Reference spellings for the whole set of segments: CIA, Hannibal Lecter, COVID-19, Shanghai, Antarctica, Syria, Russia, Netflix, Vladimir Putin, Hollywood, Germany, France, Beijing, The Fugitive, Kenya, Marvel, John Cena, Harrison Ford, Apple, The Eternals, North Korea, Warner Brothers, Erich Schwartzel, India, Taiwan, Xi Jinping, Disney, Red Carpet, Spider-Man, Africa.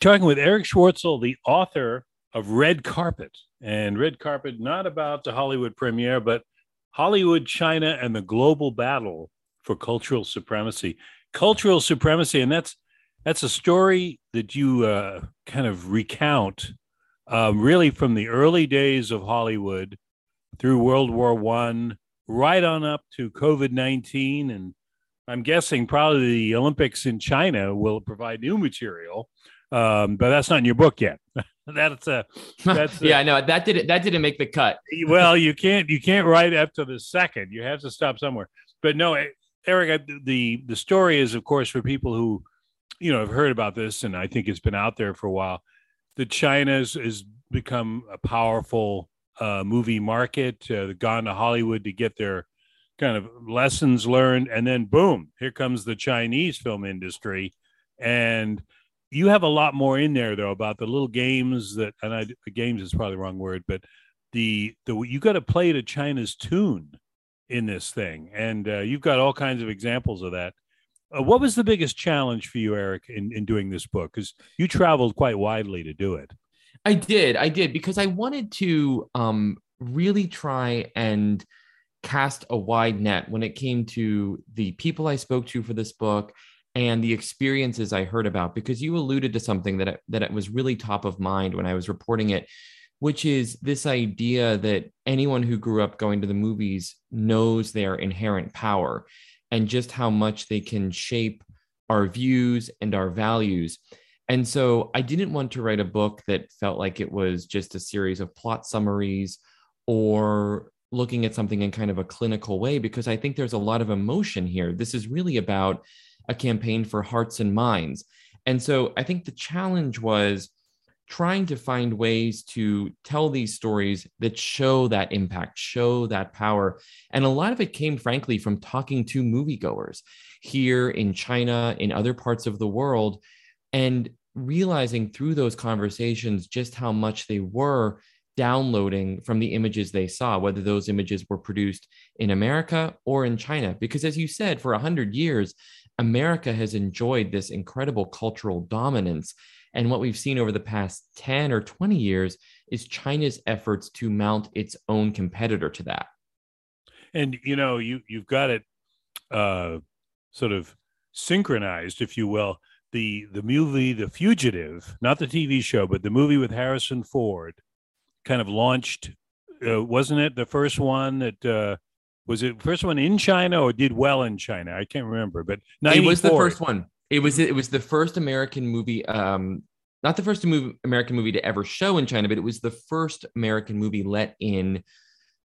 talking with Erich Schwartzel, the author of Red Carpet. And Red Carpet, not about the Hollywood premiere, but Hollywood, China, and the global battle for cultural supremacy. Cultural supremacy, and that's a story that you kind of recount really from the early days of Hollywood through World War I, right on up to COVID-19. And I'm guessing probably the Olympics in China will provide new material, but that's not in your book yet. That's yeah, no, that didn't make the cut. Well, you can't write up to the second. You have to stop somewhere. But no, Eric, the story is, of course, for people who, you know, have heard about this, and I think it's been out there for a while, that China's has become a powerful movie market. They've gone to Hollywood to get their kind of lessons learned, and then boom, here comes the Chinese film industry. And you have a lot more in there, though, about the little games that, and games is probably the wrong word, but the you got to play to China's tune in this thing, and you've got all kinds of examples of that. What was the biggest challenge for you, Eric, in doing this book? Because you traveled quite widely to do it. I did, because I wanted to really try and cast a wide net when it came to the people I spoke to for this book and the experiences I heard about, because you alluded to something that it was really top of mind when I was reporting it, which is this idea that anyone who grew up going to the movies knows their inherent power and just how much they can shape our views and our values. And so I didn't want to write a book that felt like it was just a series of plot summaries or looking at something in kind of a clinical way, because I think there's a lot of emotion here. This is really about a campaign for hearts and minds. And so I think the challenge was trying to find ways to tell these stories that show that impact, show that power. And a lot of it came, frankly, from talking to moviegoers here in China, in other parts of the world, and realizing through those conversations just how much they were downloading from the images they saw, whether those images were produced in America or in China. Because as you said, for 100 years, America has enjoyed this incredible cultural dominance. And what we've seen over the past 10 or 20 years is China's efforts to mount its own competitor to that. And, you know, you've got it sort of synchronized, if you will. The movie, The Fugitive, not the TV show, but the movie with Harrison Ford kind of launched, wasn't it the first one that was it first one in China or did well in China? I can't remember, but 94. It was the first one. It was the first American movie, not the first American movie to ever show in China, but it was the first American movie let in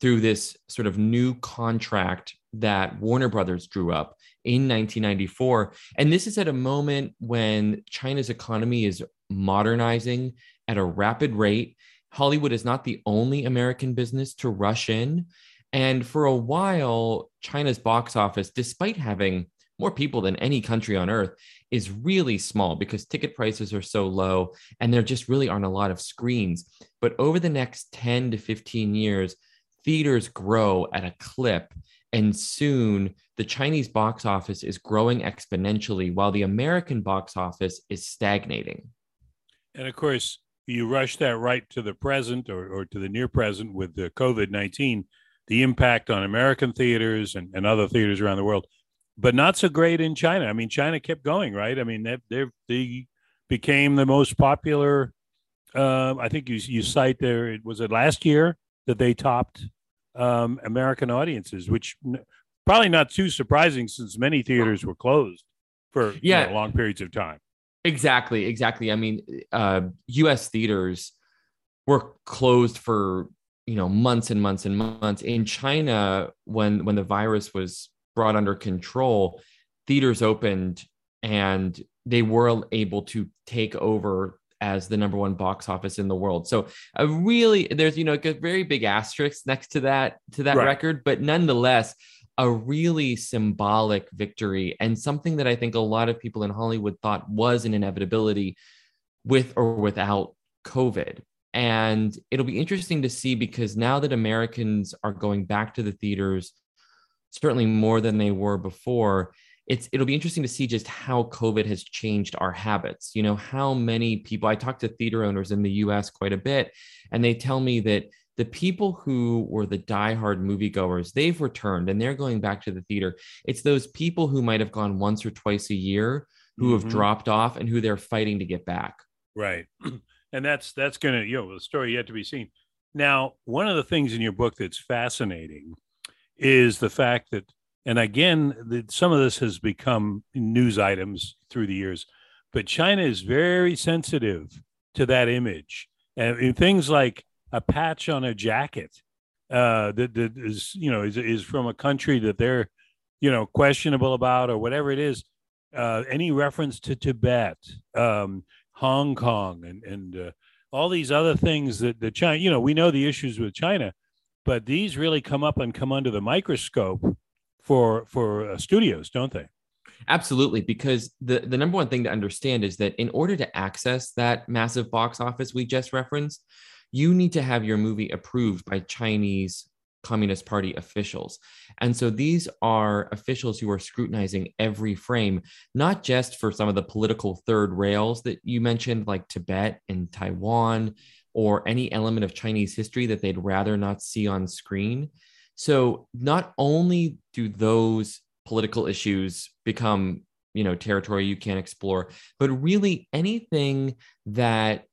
through this sort of new contract that Warner Brothers drew up in 1994. And this is at a moment when China's economy is modernizing at a rapid rate. Hollywood is not the only American business to rush in. And for a while, China's box office, despite having more people than any country on earth, is really small because ticket prices are so low and there just really aren't a lot of screens. But over the next 10 to 15 years, theaters grow at a clip. And soon the Chinese box office is growing exponentially while the American box office is stagnating. And of course, you rush that right to the present or to the near present with the COVID-19, the impact on American theaters and other theaters around the world. But not so great in China. I mean, China kept going, right? I mean, they became the most popular. I think you cite there, was it last year that they topped American audiences, which probably not too surprising since many theaters were closed for long periods of time. Exactly. I mean, U.S. theaters were closed for, you know, months and months and months. In China, when the virus was brought under control, theaters opened and they were able to take over as the number one box office in the world. So there's, you know, a very big asterisk next to that right. record, but nonetheless, a really symbolic victory and something that I think a lot of people in Hollywood thought was an inevitability with or without COVID. And it'll be interesting to see, because now that Americans are going back to the theaters, certainly more than they were before, it'll be interesting to see just how COVID has changed our habits. You know, how many people, I talk to theater owners in the US quite a bit, and they tell me that the people who were the diehard moviegoers, they've returned and they're going back to the theater. It's those people who might have gone once or twice a year who have dropped off and who they're fighting to get back. Right. And that's going to, the story yet to be seen. Now, one of the things in your book that's fascinating is the fact that, and again, some of this has become news items through the years, but China is very sensitive to that image. And things like a patch on a jacket that is, is from a country that they're, questionable about or whatever it is. Any reference to Tibet, Hong Kong, and all these other things that the China, we know the issues with China, but these really come up and come under the microscope for studios, don't they? Absolutely, because the number one thing to understand is that in order to access that massive box office we just referenced, you need to have your movie approved by Chinese Communist Party officials. And so these are officials who are scrutinizing every frame, not just for some of the political third rails that you mentioned, like Tibet and Taiwan, or any element of Chinese history that they'd rather not see on screen. So not only do those political issues become, territory you can't explore, but really anything that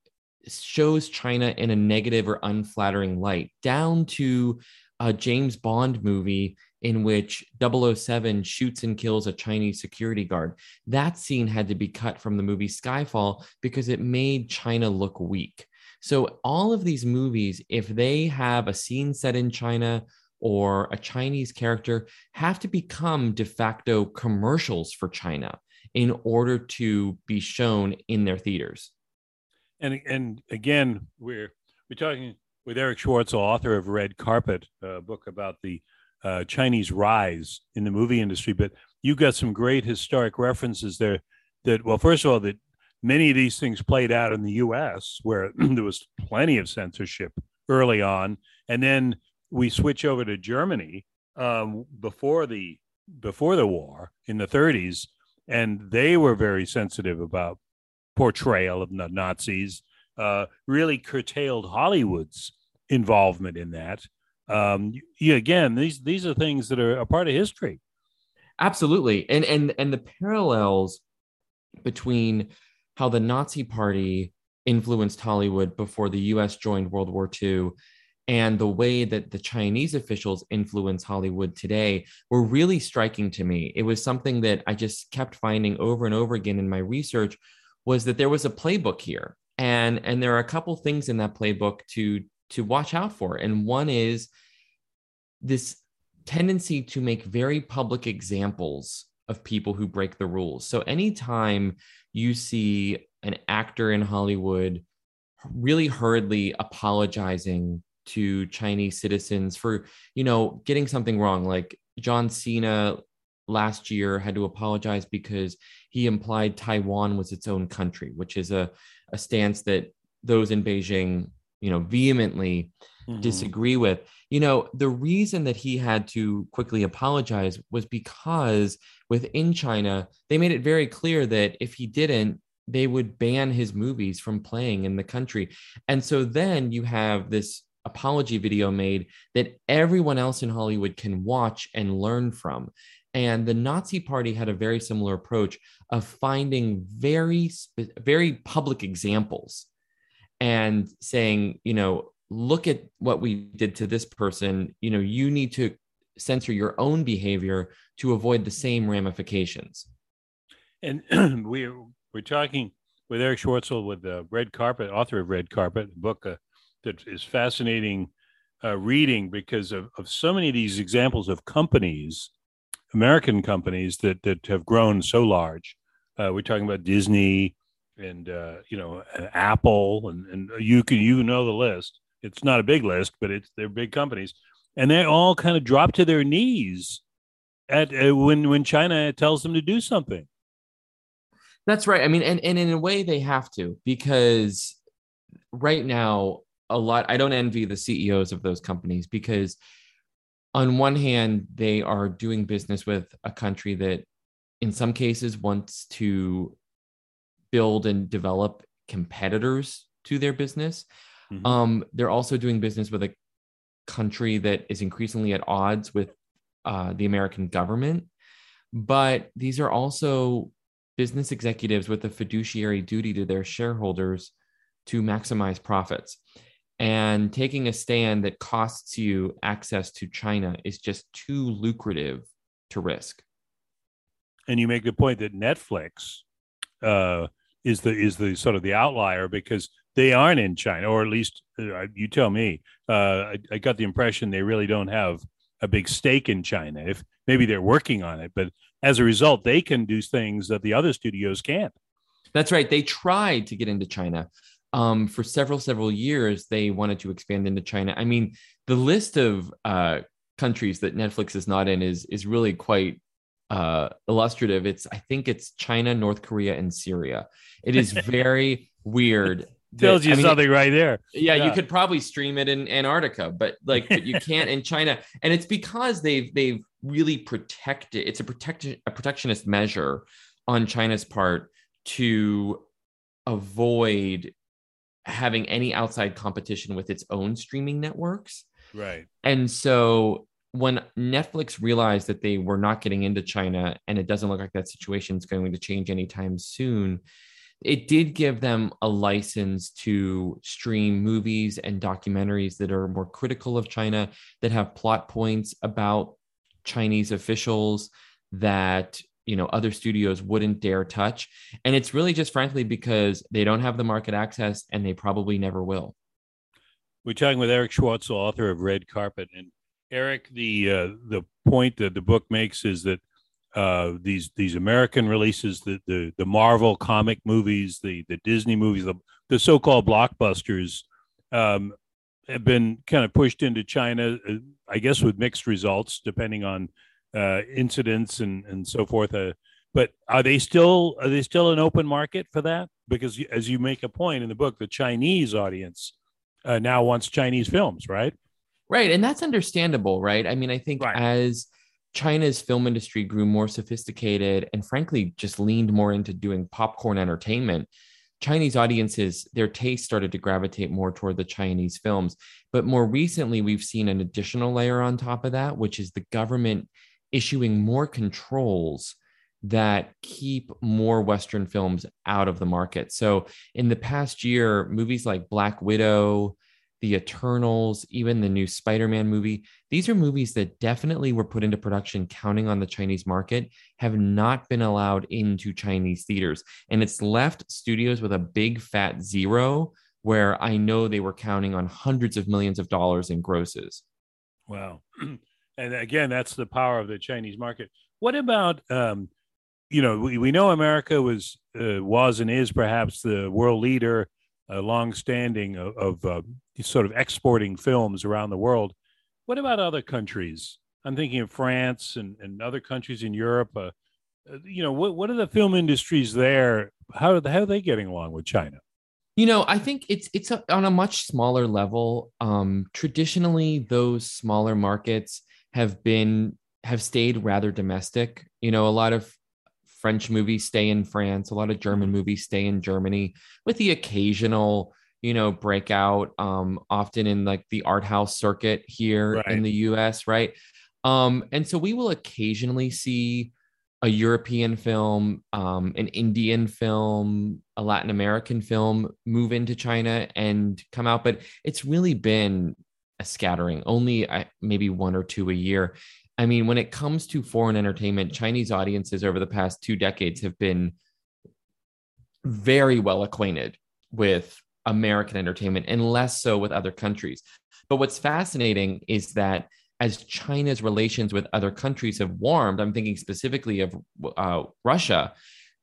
shows China in a negative or unflattering light, down to a James Bond movie in which 007 shoots and kills a Chinese security guard. That scene had to be cut from the movie Skyfall because it made China look weak. So all of these movies, if they have a scene set in China or a Chinese character, have to become de facto commercials for China in order to be shown in their theaters. And again, we're talking with Erich Schwartzel, author of Red Carpet, a book about the Chinese rise in the movie industry. But you've got some great historic references there that, well, first of all, that many of these things played out in the U.S., where there was plenty of censorship early on. And then we switch over to Germany before the war in the 30s, and they were very sensitive about portrayal of the Nazis, really curtailed Hollywood's involvement in that. Again, these are things that are a part of history. Absolutely. And the parallels between how the Nazi Party influenced Hollywood before the US joined World War II and the way that the Chinese officials influence Hollywood today were really striking to me. It was something that I just kept finding over and over again in my research, was that there was a playbook here. And there are a couple things in that playbook to watch out for. And one is this tendency to make very public examples of people who break the rules. So anytime you see an actor in Hollywood really hurriedly apologizing to Chinese citizens for, getting something wrong, like John Cena last year had to apologize because he implied Taiwan was its own country, which is a stance that those in Beijing, vehemently disagree with. The reason that he had to quickly apologize was because within China, they made it very clear that if he didn't, they would ban his movies from playing in the country. And so then you have this apology video made that everyone else in Hollywood can watch and learn from. And the Nazi Party had a very similar approach of finding very public examples and saying, look at what we did to this person. You need to censor your own behavior to avoid the same ramifications. And we're talking with Erich Schwartzel, with Red Carpet, author of Red Carpet, a book that is fascinating reading because of so many of these examples of companies, American companies that have grown so large. We're talking about Disney and Apple, and you can the list. It's not a big list, but they're big companies, and they all kind of drop to their knees at when China tells them to do something. That's right. I mean, and in a way they have to, because right now I don't envy the CEOs of those companies, because on one hand, they are doing business with a country that in some cases wants to build and develop competitors to their business. Mm-hmm. They're also doing business with a country that is increasingly at odds with the American government. But these are also business executives with a fiduciary duty to their shareholders to maximize profits. And taking a stand that costs you access to China is just too lucrative to risk. And you make the point that Netflix is the sort of the outlier because they aren't in China, or at least you tell me. I got the impression they really don't have a big stake in China. If maybe they're working on it, but as a result, they can do things that the other studios can't. That's right. They tried to get into China. For several years, they wanted to expand into China. I mean, the list of countries that Netflix is not in is really quite illustrative. I think it's China, North Korea, and Syria. It is very weird. Tells you something right there. Yeah, you could probably stream it in Antarctica, but you can't in China. And it's because they've really protected. It's a protectionist measure on China's part to avoid having any outside competition with its own streaming networks. Right. And so when Netflix realized that they were not getting into China, and it doesn't look like that situation is going to change anytime soon, it did give them a license to stream movies and documentaries that are more critical of China, that have plot points about Chinese officials that, you know, other studios wouldn't dare touch. And it's really just frankly because they don't have the market access, and they probably never will. We're talking with Erich Schwartzel, author of Red Carpet. And Eric, the point that the book makes is that these American releases, the Marvel comic movies, the Disney movies, the so-called blockbusters have been kind of pushed into China, I guess with mixed results, depending on incidents and so forth. But are they still an open market for that? Because as you make a point in the book, the Chinese audience now wants Chinese films, right? Right. And that's understandable, right? I mean, I think as China's film industry grew more sophisticated and frankly just leaned more into doing popcorn entertainment, Chinese audiences, their taste started to gravitate more toward the Chinese films. But more recently, we've seen an additional layer on top of that, which is the government issuing more controls that keep more Western films out of the market. So in the past year, movies like Black Widow, The Eternals, even the new Spider-Man movie, these are movies that definitely were put into production counting on the Chinese market, have not been allowed into Chinese theaters. And it's left studios with a big fat zero, where I know they were counting on hundreds of millions of dollars in grosses. Wow. And again, that's the power of the Chinese market. What about, we know America was and is perhaps the world leader, long-standing of sort of exporting films around the world. What about other countries? I'm thinking of France and other countries in Europe. What are the film industries there? How are they getting along with China? You know, I think it's on a much smaller level. Traditionally, those smaller markets have stayed rather domestic. You know, a lot of French movies stay in France. A lot of German movies stay in Germany, with the occasional, breakout, often in like the art house circuit here in the US, right? And so we will occasionally see a European film, an Indian film, a Latin American film move into China and come out, but it's really been a scattering, only maybe one or two a year. I mean, when it comes to foreign entertainment, Chinese audiences over the past 2 decades have been very well acquainted with American entertainment, and less so with other countries. But what's fascinating is that as China's relations with other countries have warmed, I'm thinking specifically of Russia,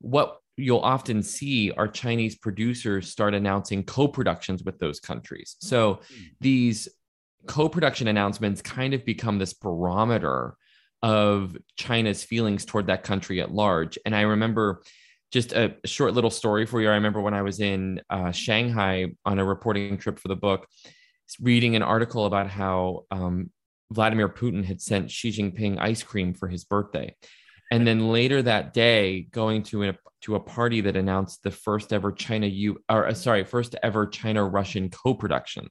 what you'll often see are Chinese producers start announcing co-productions with those countries. So these co-production announcements kind of become this barometer of China's feelings toward that country at large. And I remember just a short little story for you. I remember when I was in Shanghai on a reporting trip for the book, reading an article about how Vladimir Putin had sent Xi Jinping ice cream for his birthday. And then later that day, going to a party that announced the first ever China-Russian co-production.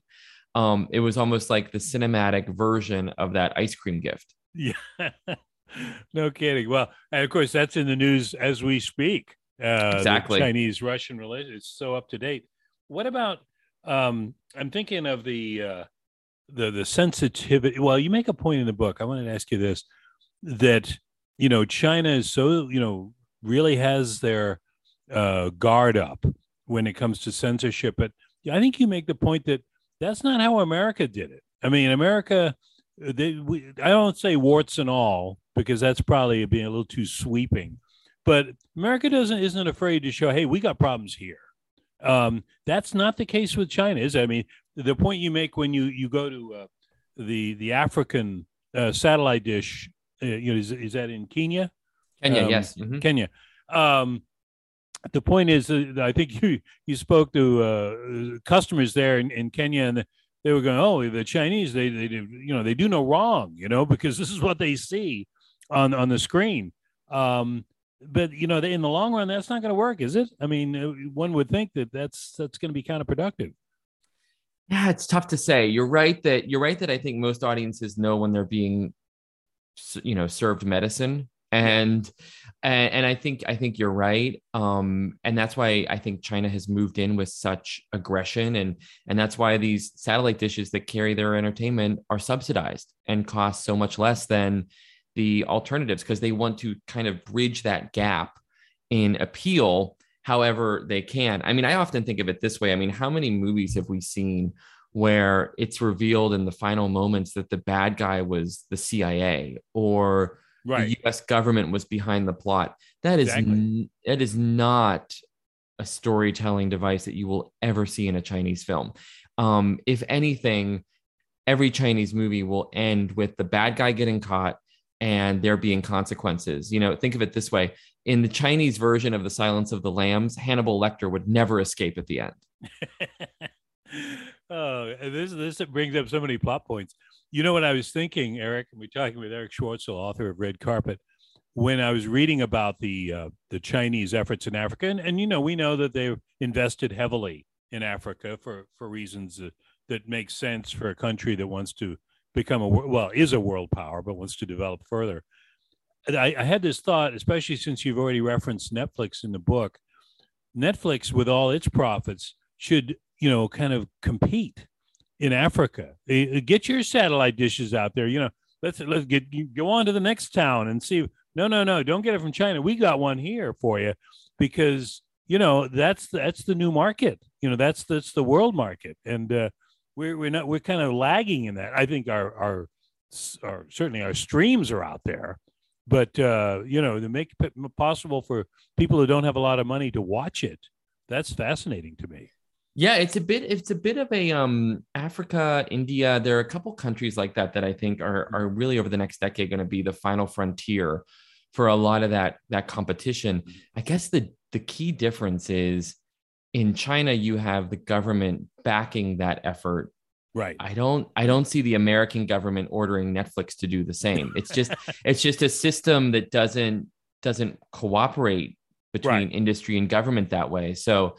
It was almost like the cinematic version of that ice cream gift. Yeah, no kidding. Well, and of course, that's in the news as we speak. Exactly. Chinese-Russian relations, it's so up to date. What about? I'm thinking of the sensitivity. Well, you make a point in the book. I wanted to ask you this: that China is so really has their guard up when it comes to censorship. But I think you make the point that that's not how America did it. I mean, America. I don't say warts and all because that's probably being a little too sweeping. But America isn't afraid to show, hey, we got problems here. That's not the case with China, is it? I mean, the point you make when you go to the African satellite dish, is that in Kenya? Kenya, yes. Mm-hmm. Kenya. The point is, I think you spoke to customers there in Kenya, and they were going, oh, the Chinese, they do no wrong, because this is what they see on the screen. But, in the long run, that's not going to work, is it? I mean, one would think that that's going to be counterproductive. Yeah, it's tough to say. You're right that I think most audiences know when they're being, served medicine. And I think you're right. And that's why I think China has moved in with such aggression. And that's why these satellite dishes that carry their entertainment are subsidized and cost so much less than the alternatives, because they want to kind of bridge that gap in appeal however they can. I mean, I often think of it this way. I mean, how many movies have we seen where it's revealed in the final moments that the bad guy was the CIA or right. the U.S. government was behind the plot? That is that is not a storytelling device that you will ever see in a Chinese film. If anything, every Chinese movie will end with the bad guy getting caught and there being consequences. Think of it this way. In the Chinese version of The Silence of the Lambs, Hannibal Lecter would never escape at the end. Oh, this brings up so many plot points. You know what I was thinking, Eric, and we're talking with Erich Schwartzel, author of Red Carpet, when I was reading about the Chinese efforts in Africa. And we know that they've invested heavily in Africa for reasons that make sense for a country that wants to become is a world power, but wants to develop further. I had this thought, especially since you've already referenced Netflix in the book. Netflix, with all its profits, should, kind of compete in Africa. Get your satellite dishes out there. Let's go on to the next town and see. No, don't get it from China. We got one here for you, because that's the new market. That's the world market, and we're kind of lagging in that. I think our certainly our streams are out there, but to make it possible for people who don't have a lot of money to watch it. That's fascinating to me. Yeah, it's a bit of a Africa, India. There are a couple countries like that I think are really over the next decade going to be the final frontier for a lot of that competition. I guess the key difference is in China you have the government backing that effort. Right. I don't see the American government ordering Netflix to do the same. It's just a system that doesn't cooperate between right. industry and government that way. So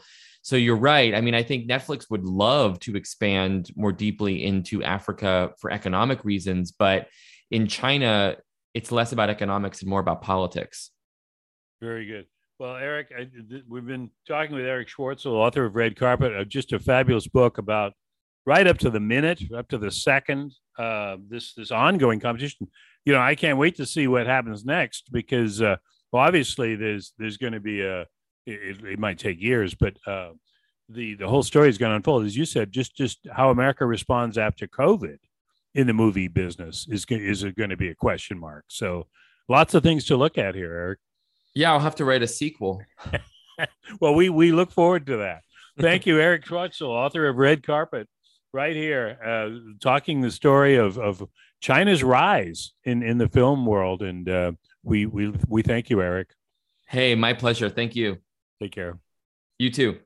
you're right. I mean, I think Netflix would love to expand more deeply into Africa for economic reasons, but in China, it's less about economics and more about politics. Very good. Well, Eric, we've been talking with Erich Schwartzel, author of Red Carpet, just a fabulous book about right up to the minute, up to the second, this ongoing competition. I can't wait to see what happens next because obviously there's going to be a It might take years, but the whole story is going to unfold, as you said. Just how America responds after COVID in the movie business is it going to be a question mark? So, lots of things to look at here, Eric. Yeah, I'll have to write a sequel. Well, we look forward to that. Thank you, Erich Schwartzel, author of Red Carpet, right here, talking the story of China's rise in the film world, and we thank you, Eric. Hey, my pleasure. Thank you. Take care. You too.